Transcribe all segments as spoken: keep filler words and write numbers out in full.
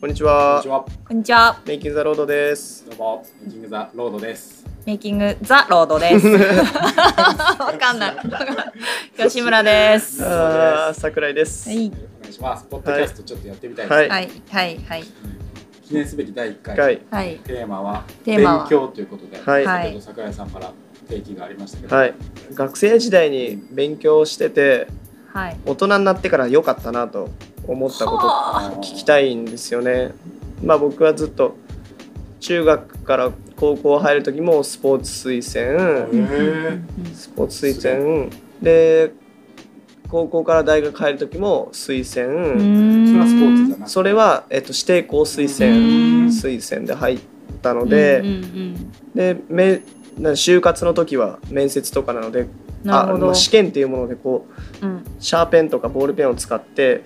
こんにちは。こんにちは。メイキングザロードです。どうも。メイキングザロードです。メイキングザロードです。わかんない。吉村です。ああ、桜井です。はい。お願いします。ポッドキャストちょっとやってみたい。はいはいはい。記念すべきだいいっかい。はい。テーマは勉強ということで、先ほど桜井さんから提起がありましたけど、はい。学生時代に勉強してて、はい。大人になってから良かったなと。思ったことを聞きたいんですよね。まあ僕はずっと中学から高校入る時もスポーツ推薦、スポーツ推薦で高校から大学入る時も推薦、それはえっと指定校推薦推薦で入ったので、でめ就活の時は面接とかなので。あの試験っていうものでこう、うん、シャーペンとかボールペンを使って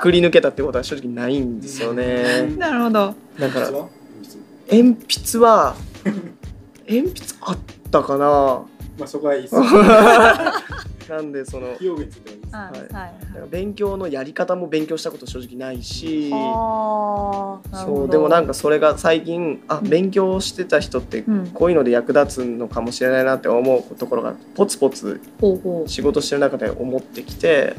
くくり抜けたってことは正直ないんですよね。なるほど。だから鉛筆は鉛筆あったかな。まあそこはいいです。なんでその勉強のやり方も勉強したこと正直ないし、そうでもなんかそれが最近あ、うん、勉強してた人ってこういうので役立つのかもしれないなって思うところがポツポツ仕事してる中で思ってきて、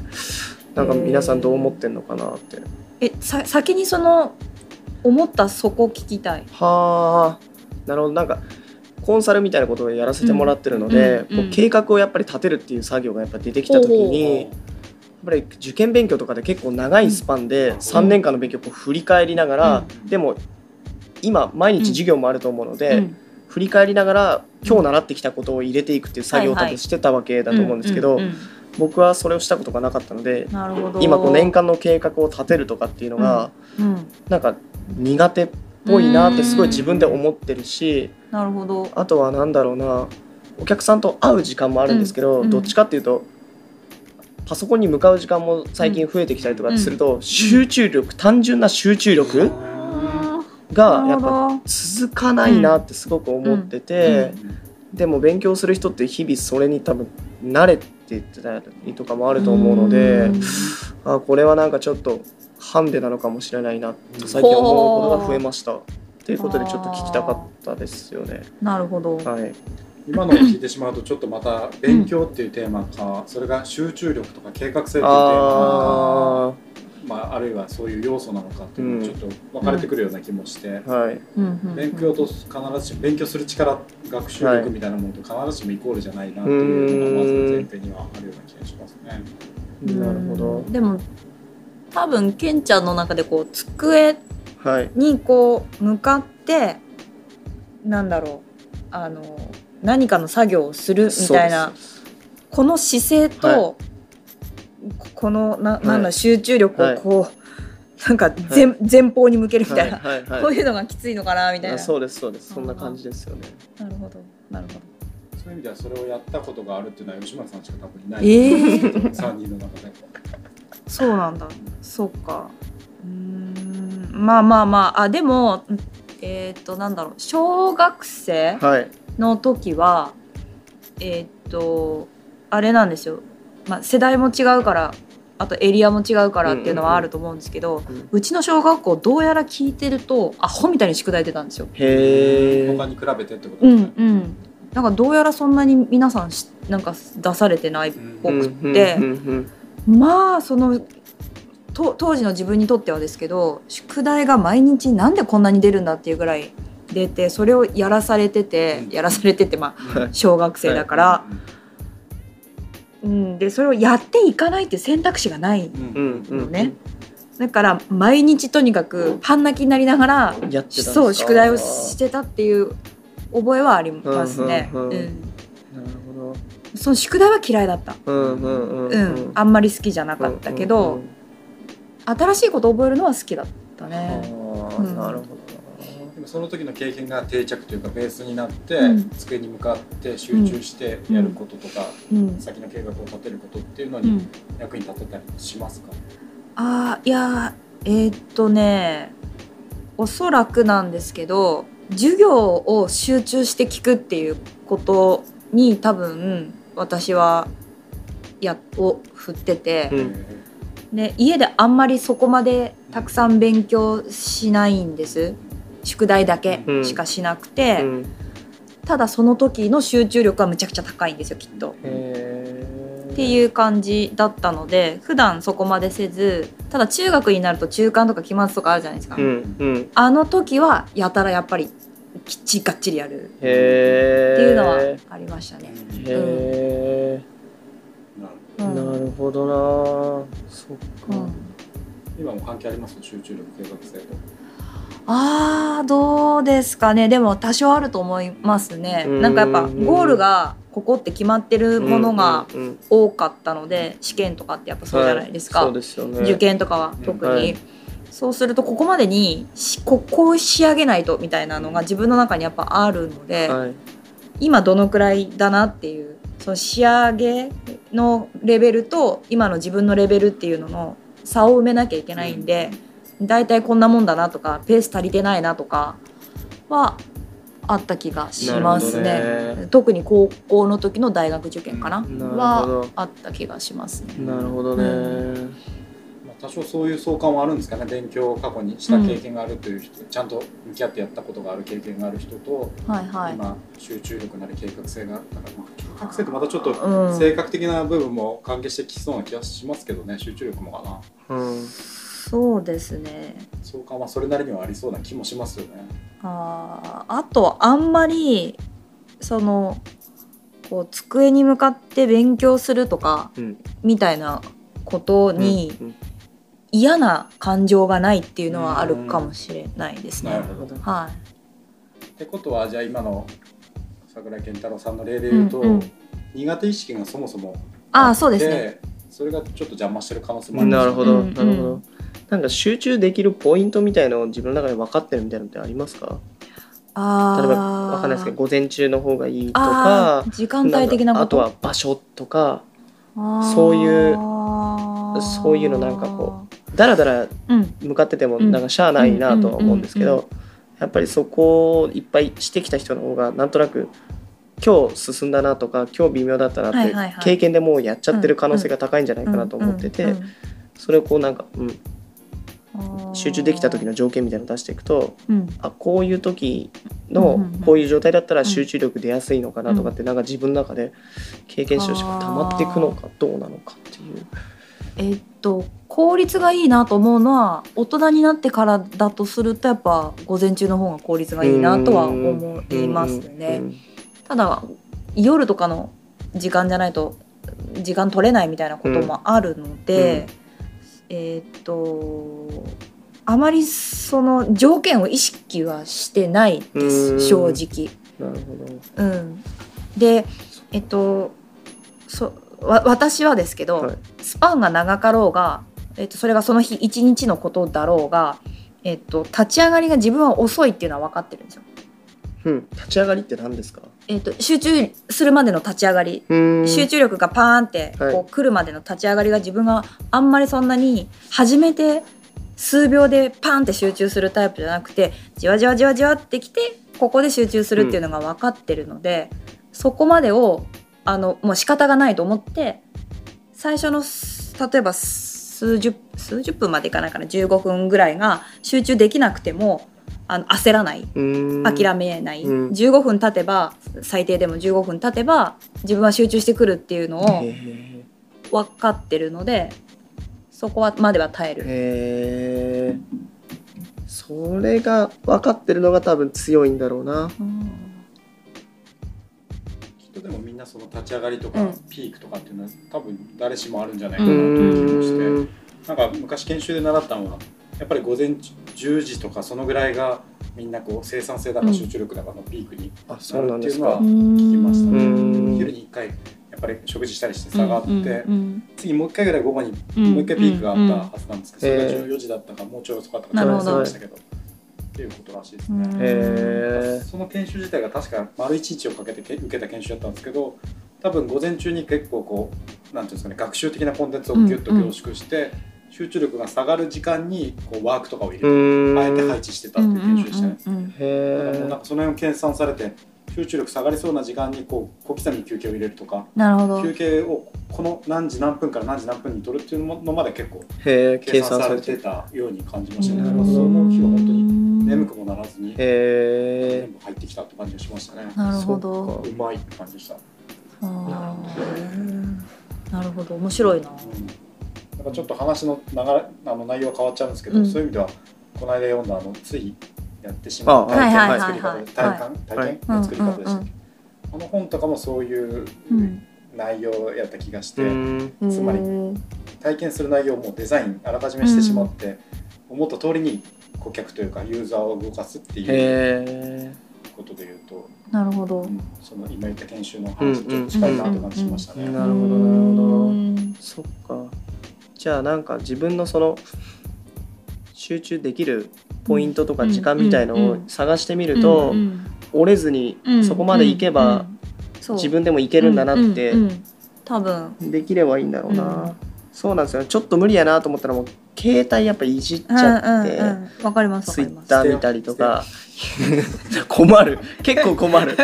なんか皆さんどう思ってんのかなって。えさ先にその思ったそこ聞きたい。はあ、なるほど。なんかコンサルみたいなことをやらせてもらってるので、こう計画をやっぱり立てるっていう作業がやっぱり出てきた時に、やっぱり受験勉強とかで結構長いスパンでさんねんかんの勉強をこう振り返りながら、でも今毎日授業もあると思うので振り返りながら今日習ってきたことを入れていくっていう作業を多分してたわけだと思うんですけど、僕はそれをしたことがなかったので、今こう年間の計画を立てるとかっていうのがなんか苦手っぽいなってすごい自分で思ってるし、なるほど。あとはなんだろうな、お客さんと会う時間もあるんですけど、うん、どっちかっていうとパソコンに向かう時間も最近増えてきたりとかすると、うん、集中力、単純な集中力がやっぱ続かないなってすごく思ってて、でも勉強する人って日々それに多分慣れてたりとかもあると思うので、あ、これはなんかちょっとハンデなのかもしれないなと最近思うことが増えました。ということでちょっと聞きたかったですよね。なるほど。はい。今のを聞いてしまうとちょっとまた勉強っていうテーマか、それが集中力とか計画性っていうテーマなのか、まああるいはそういう要素なのかっていうのがちょっと分かれてくるような気もして、勉強と必ずしも勉強する力、学習力みたいなものと必ずしもイコールじゃないなっていうのがまず前提にはあるような気がしますね。なるほど。でも多分ケンちゃんの中でこう机にこう向かってなんだろう、あの何かの作業をするみたいなこの姿勢と、はい、このななんだ集中力をこう、はい、なんか 前,、はい、前方に向けるみたいな、こういうのがきついのかなみたいな。そうですそうです、そんな感じですよね。なるほどなるほど。そういう意味ではそれをやったことがあるっていうのは吉村さんしか多分いないですけど、えー、さんにんの中で。そうなんだ。そうか。まあまあまあ、あでもえっ、ー、となんだろう、小学生の時は、はい、えっとあれなんですよ、まあ、世代も違うからあとエリアも違うからっていうのはあると思うんですけど、うちの小学校どうやら聞いてるとアホみたいに宿題出たんですよ。へえ。他に比べてってことですね。うんうん。なんかどうやらそんなに皆さんなんか出されてないっぽくって、まあその。と当時の自分にとってはですけど、宿題が毎日なんでこんなに出るんだっていうぐらい出て、それをやらされてて、やらされてて、まあ小学生だから、うん、でそれをやっていかないっていう選択肢がないのね。だから毎日とにかく半泣きになりながらそう宿題をしてたっていう覚えはありますね。その宿題は嫌いだった。うん、あんまり好きじゃなかったけど。新しいことを覚えるのは好きだったね。なるほど。でもその時の経験が定着というかベースになって、うん、机に向かって集中してやることとか、うん、先の計画を立てることっていうのに役に立てたりしますか？うん、あいやえー、っとねおそらくなんですけど、授業を集中して聞くっていうことに多分私はやを振ってて。うん、で家であんまりそこまでたくさん勉強しないんです。宿題だけしかしなくて、うんうん、ただその時の集中力はむちゃくちゃ高いんですよきっと。へーっていう感じだったので普段そこまでせず、ただ中学になると中間とか期末とかあるじゃないですか、うんうん、あの時はやたらやっぱりきっちりがっちりやるっていうのはありましたね。へー、うん、なるほどな、そっか、うん、今も関係あります集中力計画性と。あーどうですかね、でも多少あると思いますね。なんかやっぱゴールがここって決まってるものが多かったので、うんうんうん、試験とかってやっぱそうじゃないですか、はい、そうですよね、受験とかは特に、うんはい、そうするとここまでにここを仕上げないとみたいなのが自分の中にやっぱあるので、はい、今どのくらいだなっていうその仕上げのレベルと今の自分のレベルっていうのの差を埋めなきゃいけないんで、うん、だいたいこんなもんだなとかペース足りてないなとかはあった気がしますね。特に高校の時の大学受験かな、うん、はあった気がしますね。なるほどね、うん多少そういう相関はあるんですかね。勉強を過去にした経験があるという人、うん、ちゃんと向き合ってやったことがある経験がある人と、はいはい、今集中力なり計画性があったから、計画性ってまたちょっと性格的な部分も関係してきそうな気がしますけどね、うん、集中力もかな、うん、そうですね、相関はそれなりにはありそうな気もしますよね。 あ, あとあんまりそのこう机に向かって勉強するとか、うん、みたいなことに、うんうん、嫌な感情がないっていうのはあるかもしれないですね。なるほど、はい、ってことはじゃあ今の桜井健太郎さんの例で言うと、うんうん、苦手意識がそもそもあって、ああそうですね、それがちょっと邪魔してる可能性もあるんですよね。なるほど、なるほど。なんか集中できるポイントみたいのを自分の中で分かってるみたいなのってありますか？あ例えば分かんないですけど午前中の方がいいとか、時間帯的なこと、あとは場所とか、あそういうそういうのなんかこうだらだら向かっててもなんかしゃあないなとは思うんですけど、やっぱりそこをいっぱいしてきた人の方がなんとなく今日進んだなとか今日微妙だったなって経験でもうやっちゃってる可能性が高いんじゃないかなと思ってて、それをこうなんか、うん、集中できた時の条件みたいなのを出していくと、あこういう時のこういう状態だったら集中力出やすいのかなとかってなんか自分の中で経験値として溜まっていくのかどうなのかっていう。えっと効率がいいなと思うのは大人になってからだとするとやっぱ午前中の方が効率がいいなとは思いますね。ただ夜とかの時間じゃないと時間取れないみたいなこともあるので、うんうん、えー、っとあまりその条件を意識はしてないです正直。なるほど、うん、でえっとそわ私はですけど、はい、スパンが長かろうが、えっと、それがその日一日のことだろうが、えっと、立ち上がりが自分は遅いっていうのは分かってるんですよ、うん、立ち上がりって何ですか？えっと、集中するまでの立ち上がり、集中力がパーンってこう来るまでの立ち上がりが自分があんまりそんなに初めて数秒でパーンって集中するタイプじゃなくてじわじわじわじわってきてここで集中するっていうのが分かってるので、うん、そこまでをあのもう仕方がないと思って最初の例えば数十、数十分までいかないかなじゅうごふんぐらいが集中できなくてもあの焦らない、諦めない、じゅうごふん経てば最低でもじゅうごふん経てば自分は集中してくるっていうのを分かってるのでそこまでは耐える。へー、それが分かってるのが多分強いんだろうな、うん。でもみんなその立ち上がりとかピークとかっていうのは多分誰しもあるんじゃないかなという気もして、うん、なんか昔研修で習ったのはやっぱり午前じゅうじとかそのぐらいがみんなこう生産性だから集中力だからのピークになるっていうのは聞きましたね。昼にいっかいやっぱり食事したりして下がって、うんうんうん、次もういっかいぐらい午後にもういっかいピークがあったはずなんですけど、うんうんうん、それがじゅうよじだったかもうちょい遅かったかちょっと遅かったけどっていうことらしいですね。へその研修自体が確か丸一日をかけてけ受けた研修だったんですけど、多分午前中に結構こうなんていうんですかね、学習的なコンテンツをギュッと凝縮して、うんうん、集中力が下がる時間にこうワークとかを入れてあえて配置してたっていう研修でしたね。うんうんうんうん、へだからもうなんかその辺を計算されて集中力下がりそうな時間にこう小刻みに休憩を入れるとか、なるほど、休憩をこの何時何分から何時何分に取るっていうのまで結構計算されてたように感じましたね。その日は本当に眠くもならずに全部入ってきたって感じがしましたね。なるほど、うまいって感じでした。あー、なるほど、面白いな。うん、なんかちょっと話の流れ、あの内容は変わっちゃうんですけど、うん、そういう意味ではこの間読んだあのついやってしまった体験の作り方、体感、体験の作り方でした。あの本とかもそういう内容をやった気がして、うん、つまり体験する内容をもうデザインあらかじめしてしまって、うん、思った通りに顧客というかユーザーを動かすっていうことでいうと、なるほど、うん、その今言った研修の話とちょっと近いなと感じましたね。なるほどなるほど。そっか。じゃあなんか自分のその集中できるポイントとか時間みたいのを探してみると、うんうん、折れずにそこまで行けば自分でも行けるんだなって、うんうんうん、多分できればいいんだろうな、うん、そうなんですよ。ちょっと無理やなと思ったらもう携帯やっぱいじっちゃって、うんうんうん、わかります。ツイッター見たりとか困る、結構困る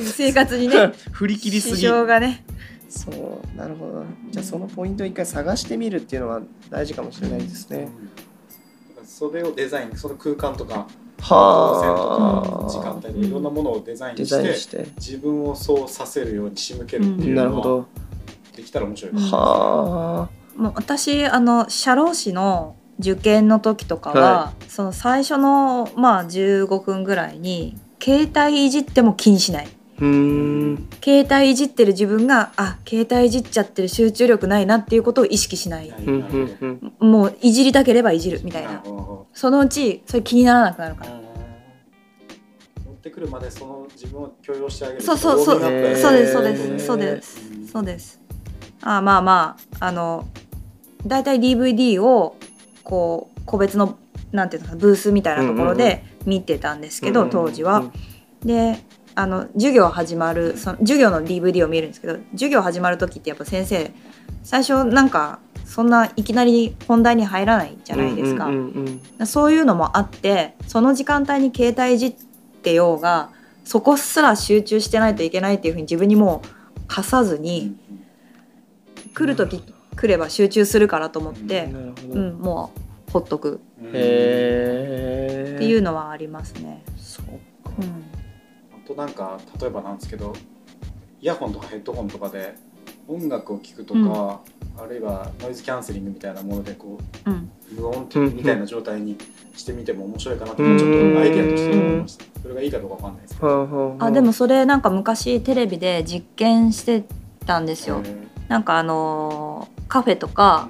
生活にね振り切りすぎ、支障がね。そう、なるほど。じゃあそのポイントを一回探してみるっていうのは大事かもしれないですね。それをデザイン、その空間とか動線とか時間帯でいろんなものをデザインして、して自分をそうさせるように仕向けるっていうのはできたら面白いです、ね。はあ。私あの社労士の受験の時とかは、はい、その最初のまあじゅうごふんぐらいに携帯いじっても気にしない。うーん、携帯いじってる自分があ携帯いじっちゃってる集中力ないなっていうことを意識しない、はい、もういじりたければいじるみたいな、そのうちそれ気にならなくなるから、乗ってくるまでその自分を許容してあげる。そうそうそう、えー、そうですそうですそうですそうです。あまあまああのだいたい ディーブイディー をこう個別のなんていうのかブースみたいなところで見てたんですけど、うんうん、当時は、うんうん、であの授業始まるその授業の ディーブイディー を見るんですけど、授業始まる時ってやっぱ先生最初なんかそんないきなり本題に入らないじゃないですか、うんうんうん、そういうのもあってその時間帯に携帯いじってようがそこすら集中してないといけないっていうふうに自分にもう課さずに、来る時来れば集中するからと思って、うん、もうほっとくへっていうのはありますね。そうか、うん、なんか例えばなんですけど、イヤホンとかヘッドホンとかで音楽を聴くとか、うん、あるいはノイズキャンセリングみたいなものでこう、うん、無音みたいな状態にしてみても面白いかなって、うん、ちょっとアイデアとして思いました、うん、それがいいかどうか分かんないですけど、あでもそれなんか昔テレビで実験してたんですよ。なんかあのカフェとか、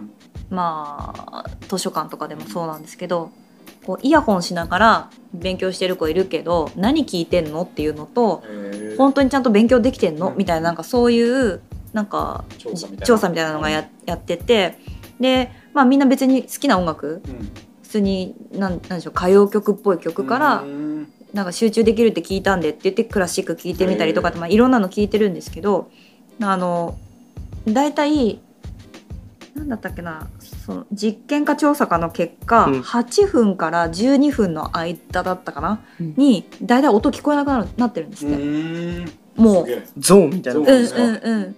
うん、まあ図書館とかでもそうなんですけど、こうイヤホンしながら勉強してる子いるけど何聞いてんのっていうのと、本当にちゃんと勉強できてんのみたい な, なんかそういうなんか調査みたいなのが や, やってて、で、まあ、みんな別に好きな音楽、うん、普通になんなんでしょう歌謡曲っぽい曲からなんか集中できるって聞いたんでって言ってクラシック聞いてみたりとかって、まあ、いろんなの聞いてるんですけど、あのだいたいなんだったっけな、その実験か調査かの結果、うん、はちふんからじゅうにふんの間だったかな、うん、にだいたい音聞こえなく な, なってるんですって。うーん、もうゾーンみたいなことですか。うんうんうん、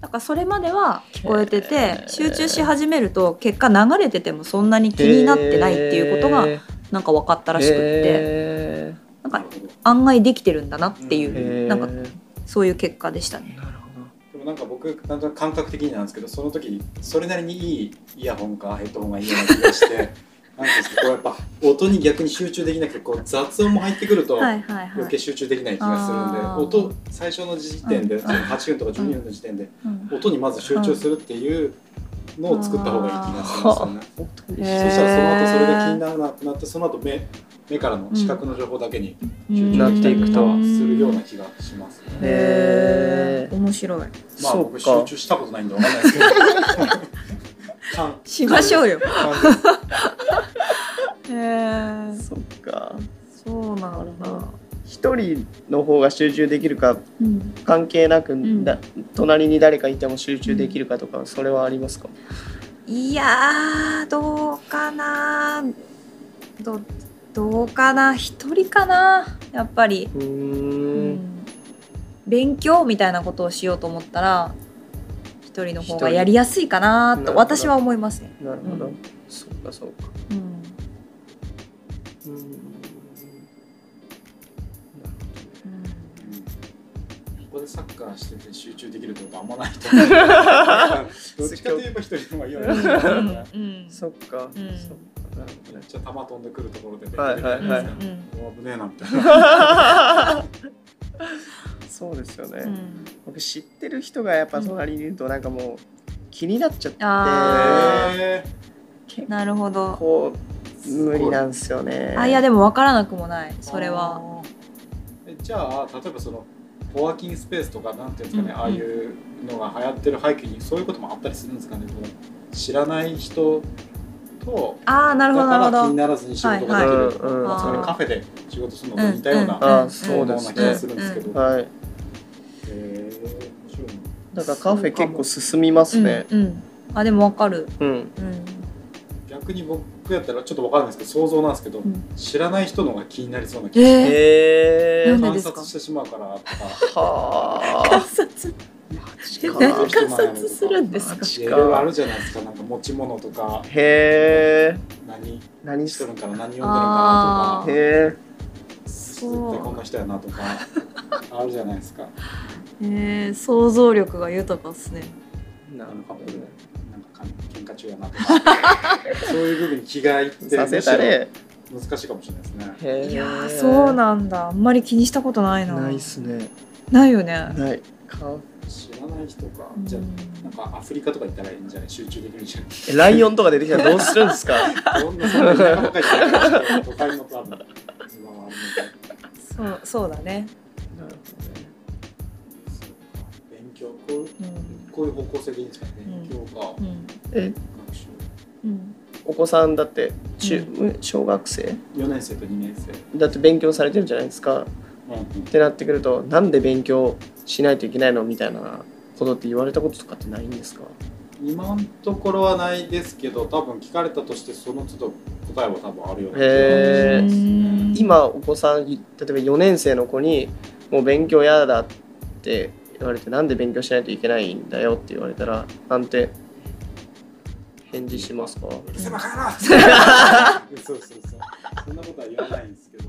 だからそれまでは聞こえてて集中し始めると結果流れててもそんなに気になってないっていうことがなんか分かったらしくって、なんか案外できてるんだなっていう、なんかそういう結果でしたね。なんか僕なんとなく感覚的になんですけど、その時それなりにいいイヤホンかヘッドホンがいいような気がしてなんですけど、こうやっぱ音に逆に集中できなくてこう雑音も入ってくると余計集中できない気がするんで、はいはいはい、音最初の時点ではちふんとかじゅうにふんの時点で音にまず集中するっていうのを作った方がいい気がするんですよね。そしたらその後それが気にならなくなって、その後目目からの視覚の情報だけに集中できたりとかするような気がしますね。へー、面白い。まあ僕集中したことないんでわかんないですけどしましょうよへー、そっか、そうなんだ。一人の方が集中できるか、うん、関係なく、うん、隣に誰かいても集中できるかとか、それはありますか。いやー、どうかな、どどうかな、一人かな。やっぱり、うん、勉強みたいなことをしようと思ったら一人の方がやりやすいかなと私は思いますね。なるほど、うん、そうかそうか、うん、うん、ここでサッカーしてて集中できることあんまないと思うどっちかといえば一人の方が良いですからそっか、うん、めっちゃ球飛んでくるところで出てくるじゃないですか、もう危ねえなみたいなそうですよね、うん、僕知ってる人がやっぱ隣にいるとなんかもう気になっちゃって、うん、なるほど、こう無理なんですよね。あ、いやでも分からなくもない、それは。え、じゃあ例えばそのコワーキングスペースとかなんていうんですかね、うんうん、ああいうのが流行ってる背景にそういうこともあったりするんですかね。知らない人と、あー、なるほど、だから気にならずに仕事ができる、はいはい、まあ、それカフェで仕事するのと似たような、うんうん、そうですね、気がするんですけど、うんうん、はい、えー、面白いね。だからカフェ結構進みますね、うんうん、あ、でも分かる、うんうん、逆に僕やったらちょっと分かるんですけど想像なんですけど、うん、知らない人の方が気になりそうな気がする、えー、観察してしまうからとか、は観察何観察するんですか。いろいろあるじゃないですか、なんか持ち物とか、へー、何何してるんかな、何読んでるんかなとか、へー、絶対こんな人やなとかあるじゃないですか。えー、想像力が豊かですね。なるほどね。喧嘩中やなとかそういう部分に気がいってさせたれ難しいかもしれないですね。へー、いやー、そうなんだ、あんまり気にしたことないな。ないっすね。ないよね。ない。顔知らない人か、うん、じゃあなんかアフリカとか行ったらいいんじゃない、集中できるじゃない。ライオンとか出てきたらどうするんですかどんなそんな仲間かいったら都会の多分そう、そうだね。なるほどね。そうか、勉強、こういう、うん、こういう方向性でいいんですかね、勉強か、うんうん、え、うん、お子さんだって中、うん、小学生よねん生とにねん生だって勉強されてるじゃないですか、うんうん、ってなってくるとなんで勉強しないといけないのみたいなことって言われたこととかってないんですか。今のところはないですけど多分聞かれたとしてその都度答えは多分あるような気がしますね。へー。今お子さん例えばよねん生の子にもう勉強やだって言われてなんで勉強しないといけないんだよって言われたらなんて返事しますか。うるせえバカだな。そうそうそう。そんなことは言わないんですけど、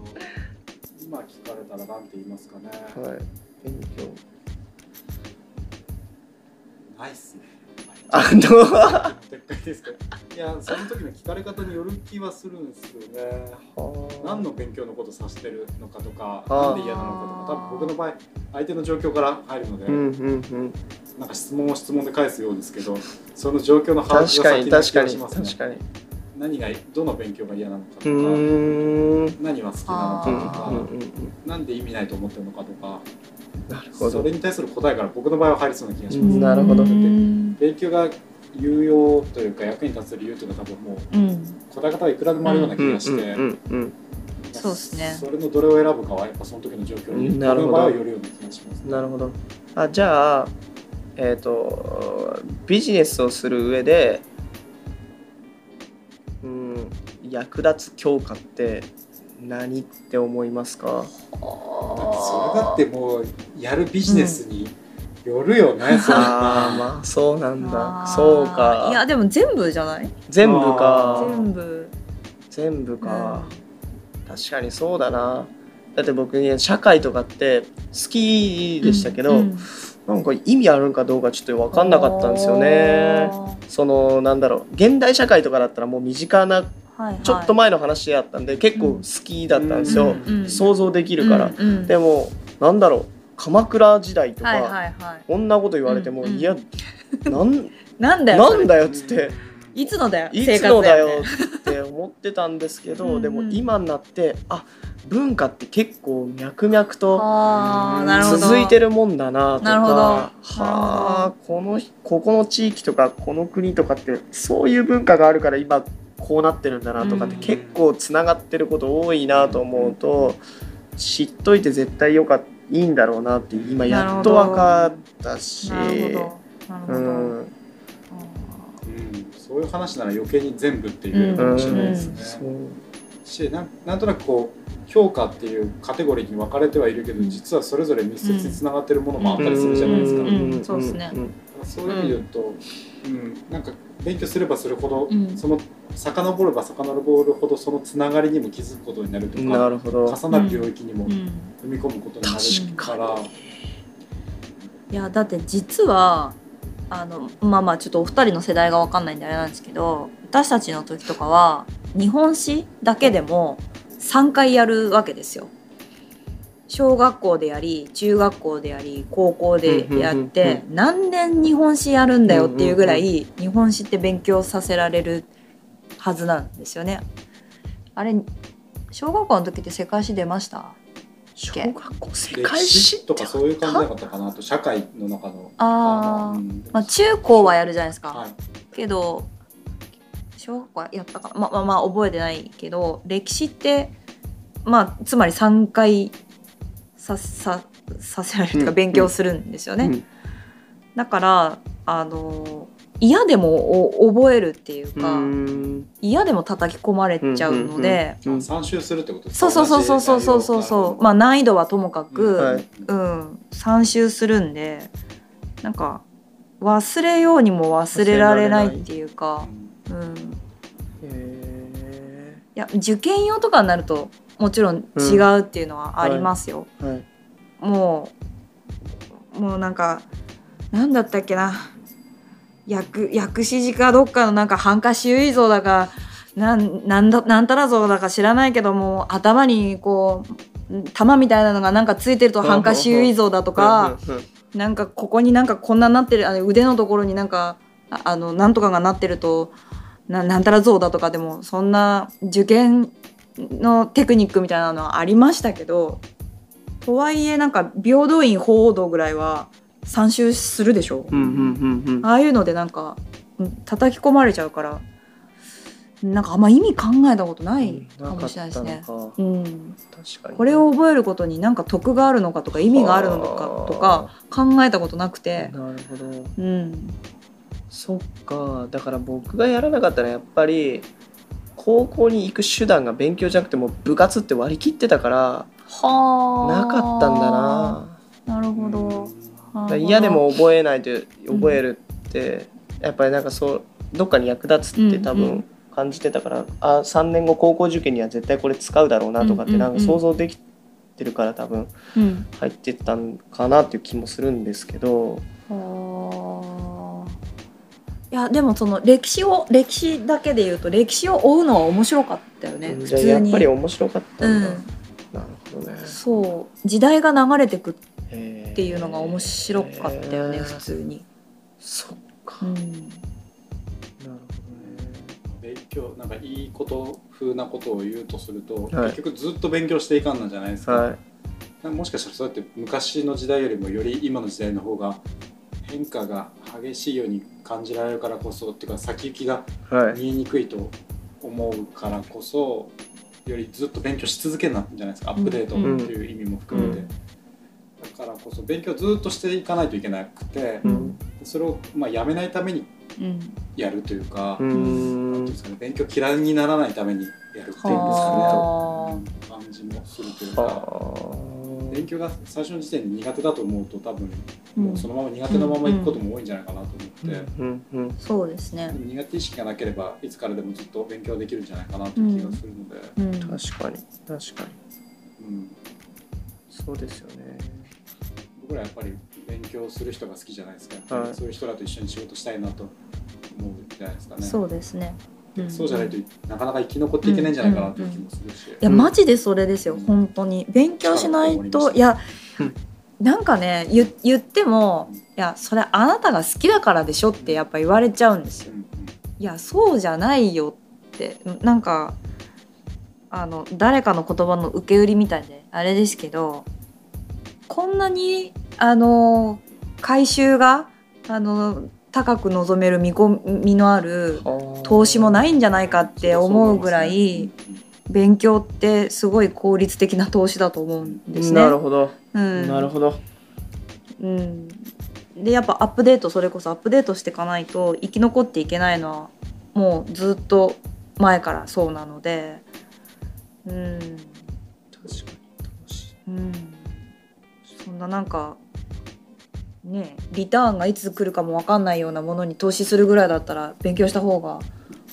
今聞かれたらなんて言いますかね。はい。勉強。ないっすね。あの。でっかいですか。いや、その時の聞かれ方による気はするんですよね。何の勉強のこと指してるのかとか、なんで嫌なのかとか、多分僕の場合相手の状況から入るので。うんうんうん。なんか質問を質問で返すようですけど、その状況の把握が先な気がしますね。確かに確かに。何がどの勉強が嫌なのかとか、何は好きなのかとか、なんで意味ないと思ってるのかとか、なるほど。それに対する答えから僕の場合は入りそうな気がします。なるほど。勉強が有用というか役に立つ理由というのは多分もう、うん、答え方はいくらでもあるような気がして、そうですね。それのどれを選ぶかはやっぱその時の状況に僕の場合はよるような気がしますね。なるほど。あ、じゃあ。えーと、ビジネスをする上で、うん、役立つ教科って何って思いますか？だってそれだってもうやるビジネスによるよね、うん、それは。あ、まあそうなんだ。そうか。いやでも全部じゃない？全部か。全部。全部か、うん。確かにそうだな。だって僕ね、社会とかって好きでしたけど、うんうん、なんか意味あるんかどうかちょっと分かんなかったんですよね。そのなんだろう、現代社会とかだったらもう身近な、はいはい、ちょっと前の話だったんで結構好きだったんですよ、うん、想像できるから、うんうん、でもなんだろう、鎌倉時代とか、はいはいはい、こんなこと言われても、うんうん、いやなんなんだよなんだよっつっていつのだよいつのだよって思ってたんですけど、うんうん、でも今になってあ文化って結構脈々と続いてるもんだなとか、はあ、このここの地域とかこの国とかってそういう文化があるから今こうなってるんだなとかって結構つながってること多いなと思うと、知っといて絶対よかいいんだろうなって今やっと分かったし、うん、そういう話なら余計に全部っていうかもしれないですね。し、なんとなくこう評価っていうカテゴリーに分かれてはいるけど、実はそれぞれ密接につながってるものもあったりするじゃないですか。うん、そうですね。そういう意味で言うと、うん、なんか勉強すればするほど、うん、その遡れば遡るほどそのつながりにも気づくことになるとか、なるほど、重なる領域にも踏み込むことになるから、うんうん、いやだって実はあのまあまあちょっとお二人の世代が分かんないんであれなんですけど、私たちの時とかは日本史だけでもさんかいやるわけですよ。小学校でやり、中学校でやり、高校でやって、うんうんうんうん、何年日本史やるんだよっていうぐらい日本史って勉強させられるはずなんですよね。あれ小学校の時って世界史出ました？小学校世界史とかそういう感じなかったかなと。社会の中のああ、うん、まあ中高はやるじゃないですか、はい、けど小学校はやったかな、まあ、まあまあ覚えてないけど、歴史ってまあつまりさんかいさささせられるとか勉強するんですよね、うんうん、だからあの嫌でも覚えるっていうか、うん、嫌でも叩き込まれちゃうので、うんうんうん、参集するってことですか。そうそうそうそうそうそうそう、まあ、難易度はともかく、うんはいうん、参集するんでなんか忘れようにも忘れられないっていうか、うん、へいや受験用とかになるともちろん違うっていうのはありますよ、うんはいはい、もうもうなんかなんだったっけな、薬師寺かどっかのなんかハンカシ唯像だかな ん, なんだなんたら像だか知らないけども、頭にこう玉みたいなのがなんかついてるとハンカシ唯像だとか、なんかここになんかこんなになってる、あの腕のところになんかあのなんとかがなってると な, なんたら像だとか、でもそんな受験のテクニックみたいなのはありましたけど、とはいえなんか平等院鳳凰堂ぐらいは参集するでしょ、うんうんうんうん、ああいうのでなんか叩き込まれちゃうからなんかあんま意味考えたことないかもしれないですね、うん、確かにこれを覚えることになんか得があるのかとか意味があるのかとか考えたことなくて、なるほど、うん、そっか。だから僕がやらなかったらやっぱり高校に行く手段が勉強じゃなくてもう部活って割り切ってたからはなかったんだな。なるほど、うん嫌でも覚えないと覚えるって、うん、やっぱりなんかそうどっかに役立つって多分感じてたから、うんうん、あさんねんご高校受験には絶対これ使うだろうなとかってなんか想像できてるから多分入ってったんかなっていう気もするんですけど、うんうん、いやでもその歴史を歴史だけで言うと歴史を追うのは面白かったよね、うん、普通にじゃあやっぱり面白かったんだ、うん、なるほどね。そう時代が流れてくっていうのが面白かったよね、えー、普通に。そっか、うん、なるほどね。勉強なんかいいこと風なことを言うとすると、はい、結局ずっと勉強していかんなんじゃないですか、はい、かもしかしたらそうやって昔の時代よりもより今の時代の方が変化が激しいように感じられるからこそっていうか先行きが見えにくいと思うからこそ、はい、よりずっと勉強し続けるんじゃないですか、うん、アップデートっていう意味も含めて、うんうんだからこそ勉強ずっとしていかないといけなくて、うん、それをまあやめないためにやるというか、うん、なんていうんですかね、勉強嫌いにならないためにやるっていうんですかねと感じもするというか、勉強が最初の時点で苦手だと思うと多分もうそのまま苦手のままいくことも多いんじゃないかなと思って、うんうんうんうん、そうですね。でも苦手意識がなければいつからでもずっと勉強できるんじゃないかなという気がするので、うんうん、確かに確かに、うん、そうですよね。僕らやっぱり勉強する人が好きじゃないですか、はい、そういう人らと一緒に仕事したいなと思うじゃないですかね。そうですね、うん、そうじゃないとなかなか生き残っていけないんじゃないかなという気もするし、うんうんうん、いやマジでそれですよ、うん、本当に勉強しないと、いやなんかね 言, 言ってもいやそれあなたが好きだからでしょってやっぱ言われちゃうんですよ、うんうん、いやそうじゃないよってなんかあの誰かの言葉の受け売りみたいであれですけど、こんなにあの回収があの高く望める見込みのある投資もないんじゃないかって思うぐらい勉強ってすごい効率的な投資だと思うんですね。なるほど、うん、なるほど、うん、でやっぱアップデートそれこそアップデートしていかないと生き残っていけないのはもうずっと前からそうなので、うん、確かに楽しい、うん、そんななんかねリターンがいつ来るかも分かんないようなものに投資するぐらいだったら勉強した方が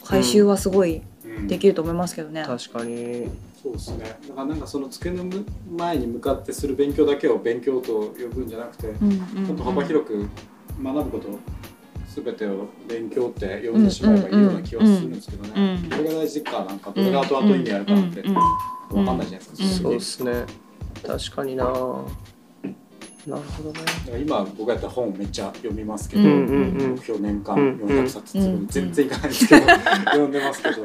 回収はすごいできると思いますけどね、うんうん、確かにそうですね。だからなんかその机の前に向かってする勉強だけを勉強と呼ぶんじゃなくて、うんうんうん、もっと幅広く学ぶこと全てを勉強って呼んでしまえばいいような気はするんですけどね、うんうんうん、どれが大事かなんかどれが後々意味あるかなんて分かんないじゃないですか、うんうん、そうですね確かにななるほどね。今僕がやった本めっちゃ読みますけど、うんうんうん、目標年間よんひゃくさつ積む全然いかないんですけど、うんうん、読んでますけど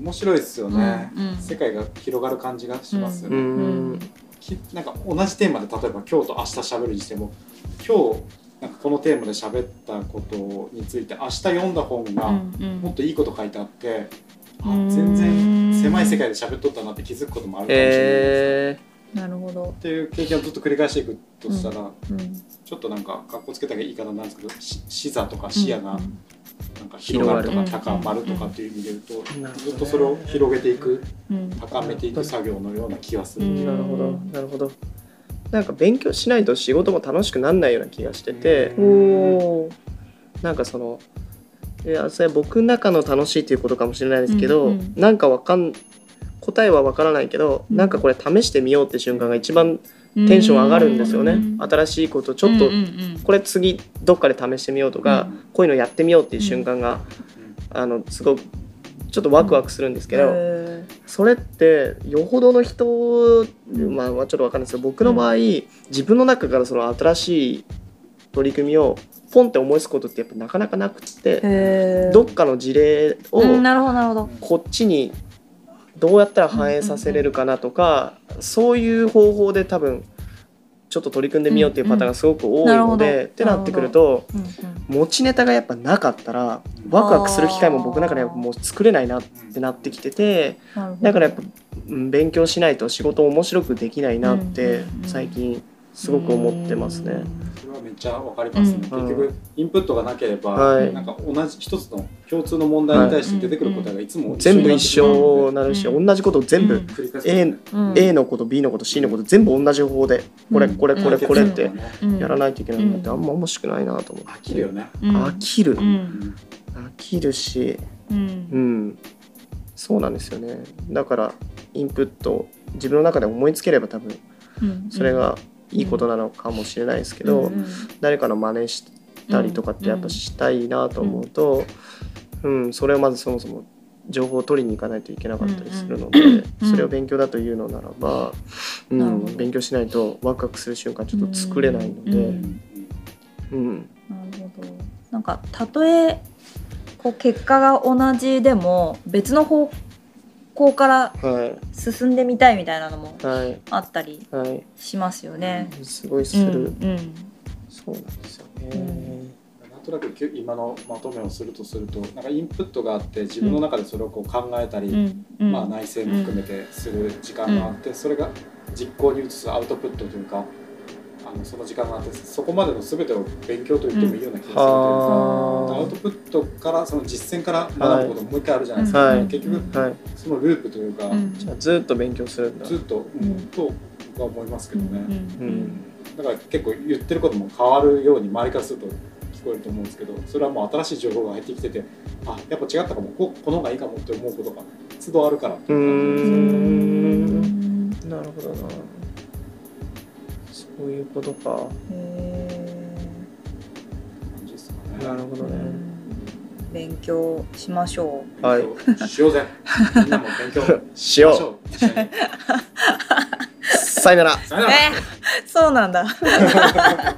面白いですよね、うんうん、世界が広がる感じがしますよね、うんうん、なんか同じテーマで例えば今日と明日しゃべるにしても今日なんかこのテーマで喋ったことについて明日読んだ本がもっといいこと書いてあって、うんうん、あ全然狭い世界で喋っとったなって気づくこともあるかもしれないです、えーなるほどっていう経験をずっと繰り返していくとしたら、うんうん、ちょっとなんか格好つけた言い方なんですけど視座とか視野がなんか広がるとか高まるとかっていう意味で言うと、うんうん、ずっとそれを広げていく、うん、高めていく作業のような気がする、うん、なるほどなるほど。なんか勉強しないと仕事も楽しくならないような気がしてて、おなんかそのいやそれは僕の中の楽しいということかもしれないですけど、うんうん、なんかわかん答えは分からないけど、うん、なんかこれ試してみようって瞬間が一番テンション上がるんですよね、うんうんうん、新しいことちょっとこれ次どっかで試してみようとか、うんうん、こういうのやってみようっていう瞬間が、うん、あのすごくちょっとワクワクするんですけど、うん、それってよほどの人、まあ、ちょっと分かんないですけど僕の場合、うん、自分の中からその新しい取り組みをポンって思いつくことってやっぱなかなかなくってどっかの事例をこっちにどうやったら反映させれるかなとか、うんうんうん、そういう方法で多分ちょっと取り組んでみようっていうパターンがすごく多いので、うんうん、ってなってくると、うんうん、持ちネタがやっぱなかったらワクワクする機会も僕の中ではもう作れないなってなってきてて、だからやっぱ勉強しないと仕事面白くできないなって最近すごく思ってますね、うんうんうん、それはめっちゃわかりますね、うん、結局インプットがなければ、はい、なんか同じ一つの共通の問題に対して出てくる答えがいつも全部一緒になるし、同じことを全部、うん A うん、A のこと B のこと C のこと全部同じ方法でこれこれこれこれってやらないといけないのってあんま面白くないなと思って、飽きるよね、飽きる、うん、飽きるし、うんうん、そうなんですよね。だからインプット自分の中で思いつければ多分それがいいことなのかもしれないですけど、うんうん、誰かの真似したりとかってやっぱしたいなと思うと、うんうんうん、それをまずそもそも情報を取りに行かないといけなかったりするので、うんうん、それを勉強だというのならば、うんうん、勉強しないとワクワクする瞬間ちょっと作れないので、うんうん、なるほど。なんかたとえこう結果が同じでも別の方向から進んでみたいみたいなのもあったりしますよね、はいはいはい、すごいする、うんうん、そうなんですよね、うんなんとなく今のまとめをするとするとなんかインプットがあって自分の中でそれをこう考えたり、うんまあ、内省も含めてする時間があって、うん、それが実行に移すアウトプットというかあのその時間があってそこまでの全てを勉強と言ってもいいような気がするというか、うん、アウトプットからその実践から学ぶことももう一回あるじゃないですか、はい、結局、はい、そのループというか、うん、じゃあずっと勉強するんだずっと、うん、と僕は思いますけどね、うんうん、だから結構言ってることも変わるように周りからすると聞こえると思うんですけど、それはもう新しい情報が入ってきてて、あ、やっぱ違ったかも、この方がいいかもって思うことが都度あるからっていう感じですね。なるほどな。そういうことか。へー。感じですかね。なるほどね。勉強しましょう。はい。しようぜ。みんなも勉強しよう。しよう。さよなら。さよなら。え、そうなんだ。